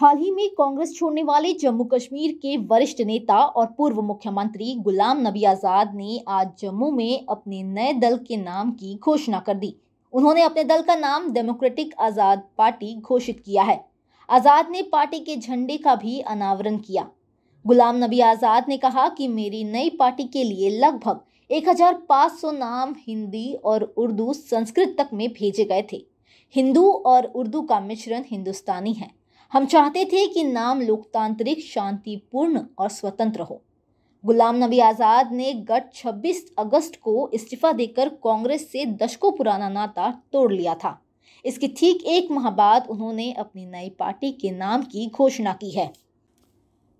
हाल ही में कांग्रेस छोड़ने वाले जम्मू कश्मीर के वरिष्ठ नेता और पूर्व मुख्यमंत्री गुलाम नबी आजाद ने आज जम्मू में अपने नए दल के नाम की घोषणा कर दी। उन्होंने अपने दल का नाम डेमोक्रेटिक आजाद पार्टी घोषित किया है। आजाद ने पार्टी के झंडे का भी अनावरण किया। गुलाम नबी आजाद ने कहा कि मेरी नई पार्टी के लिए लगभग 1500 नाम हिंदी और उर्दू संस्कृत तक में भेजे गए थे। हिंदू और उर्दू का मिश्रण हिंदुस्तानी है। हम चाहते थे कि नाम लोकतांत्रिक, शांतिपूर्ण और स्वतंत्र हो। गुलाम नबी आजाद ने गत 26 अगस्त को इस्तीफा देकर कांग्रेस से दशकों पुराना नाता तोड़ लिया था। इसके ठीक एक माह बाद उन्होंने अपनी नई पार्टी के नाम की घोषणा की है।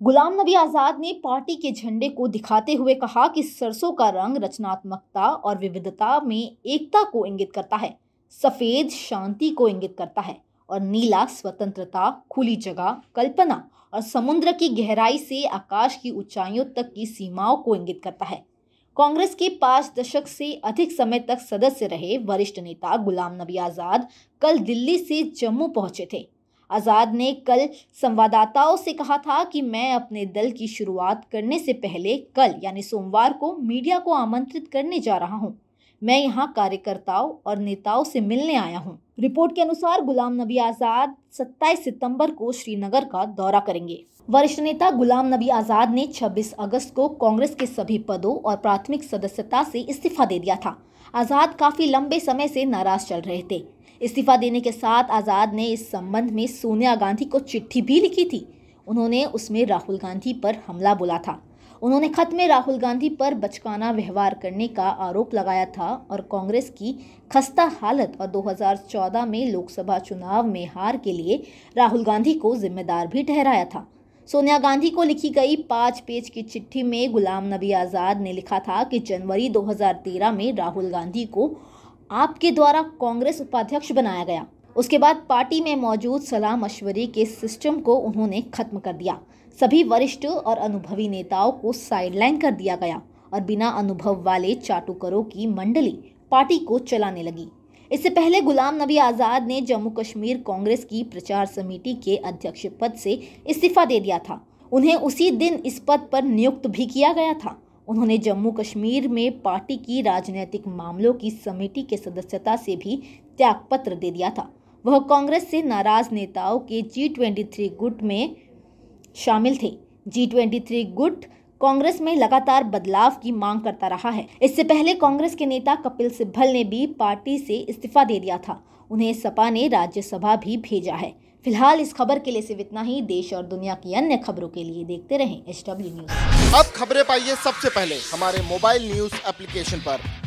गुलाम नबी आज़ाद ने पार्टी के झंडे को दिखाते हुए कहा कि सरसों का रंग रचनात्मकता और विविधता में एकता को इंगित करता है, सफ़ेद शांति को इंगित करता है और नीला स्वतंत्रता, खुली जगह, कल्पना और समुद्र की गहराई से आकाश की ऊंचाइयों तक की सीमाओं को इंगित करता है। कांग्रेस के 5 दशक से अधिक समय तक सदस्य रहे वरिष्ठ नेता गुलाम नबी आज़ाद कल दिल्ली से जम्मू पहुँचे थे। आज़ाद ने कल संवाददाताओं से कहा था कि मैं अपने दल की शुरुआत करने से पहले कल यानी सोमवार को मीडिया को आमंत्रित करने जा रहा हूं। मैं यहां कार्यकर्ताओं और नेताओं से मिलने आया हूं। रिपोर्ट के अनुसार गुलाम नबी आज़ाद 27 सितंबर को श्रीनगर का दौरा करेंगे। वरिष्ठ नेता गुलाम नबी आज़ाद ने 26 अगस्त को कांग्रेस के सभी पदों और प्राथमिक सदस्यता से इस्तीफा दे दिया था। आज़ाद काफ़ी लंबे समय से नाराज चल रहे थे। इस्तीफा देने के साथ आज़ाद ने इस संबंध में सोनिया गांधी को चिट्ठी भी लिखी थी। उन्होंने उसमें राहुल गांधी पर हमला बोला था। उन्होंने खत में राहुल गांधी पर बचकाना व्यवहार करने का आरोप लगाया था और कांग्रेस की खस्ता हालत और 2014 में लोकसभा चुनाव में हार के लिए राहुल गांधी को जिम्मेदार भी ठहराया था। सोनिया गांधी को लिखी गई 5 पेज की चिट्ठी में गुलाम नबी आज़ाद ने लिखा था कि जनवरी 2013 में राहुल गांधी को आपके द्वारा कांग्रेस उपाध्यक्ष बनाया गया। उसके बाद पार्टी में मौजूद सलाह मशवरे के सिस्टम को उन्होंने खत्म कर दिया। सभी वरिष्ठ और अनुभवी नेताओं को साइडलाइन कर दिया गया और बिना अनुभव वाले चाटुकरों की मंडली पार्टी को चलाने लगी। इससे पहले गुलाम नबी आज़ाद ने जम्मू कश्मीर कांग्रेस की प्रचार समिति के अध्यक्ष पद से इस्तीफा दे दिया था। उन्हें उसी दिन इस पद पर नियुक्त भी किया गया था। उन्होंने जम्मू कश्मीर में पार्टी की राजनीतिक मामलों की समिति के सदस्यता से भी त्यागपत्र दे दिया था। वह कांग्रेस से नाराज नेताओं के G23 गुट में शामिल थे। G23 गुट कांग्रेस में लगातार बदलाव की मांग करता रहा है। इससे पहले कांग्रेस के नेता कपिल सिब्बल ने भी पार्टी से इस्तीफा दे दिया था। उन्हें सपा ने राज्यसभा भी भेजा है। फिलहाल इस खबर के लिए सिर्फ इतना ही। देश और दुनिया की अन्य खबरों के लिए देखते रहें HW न्यूज। अब खबरें पाइए सबसे पहले हमारे मोबाइल न्यूज एप्लीकेशन पर।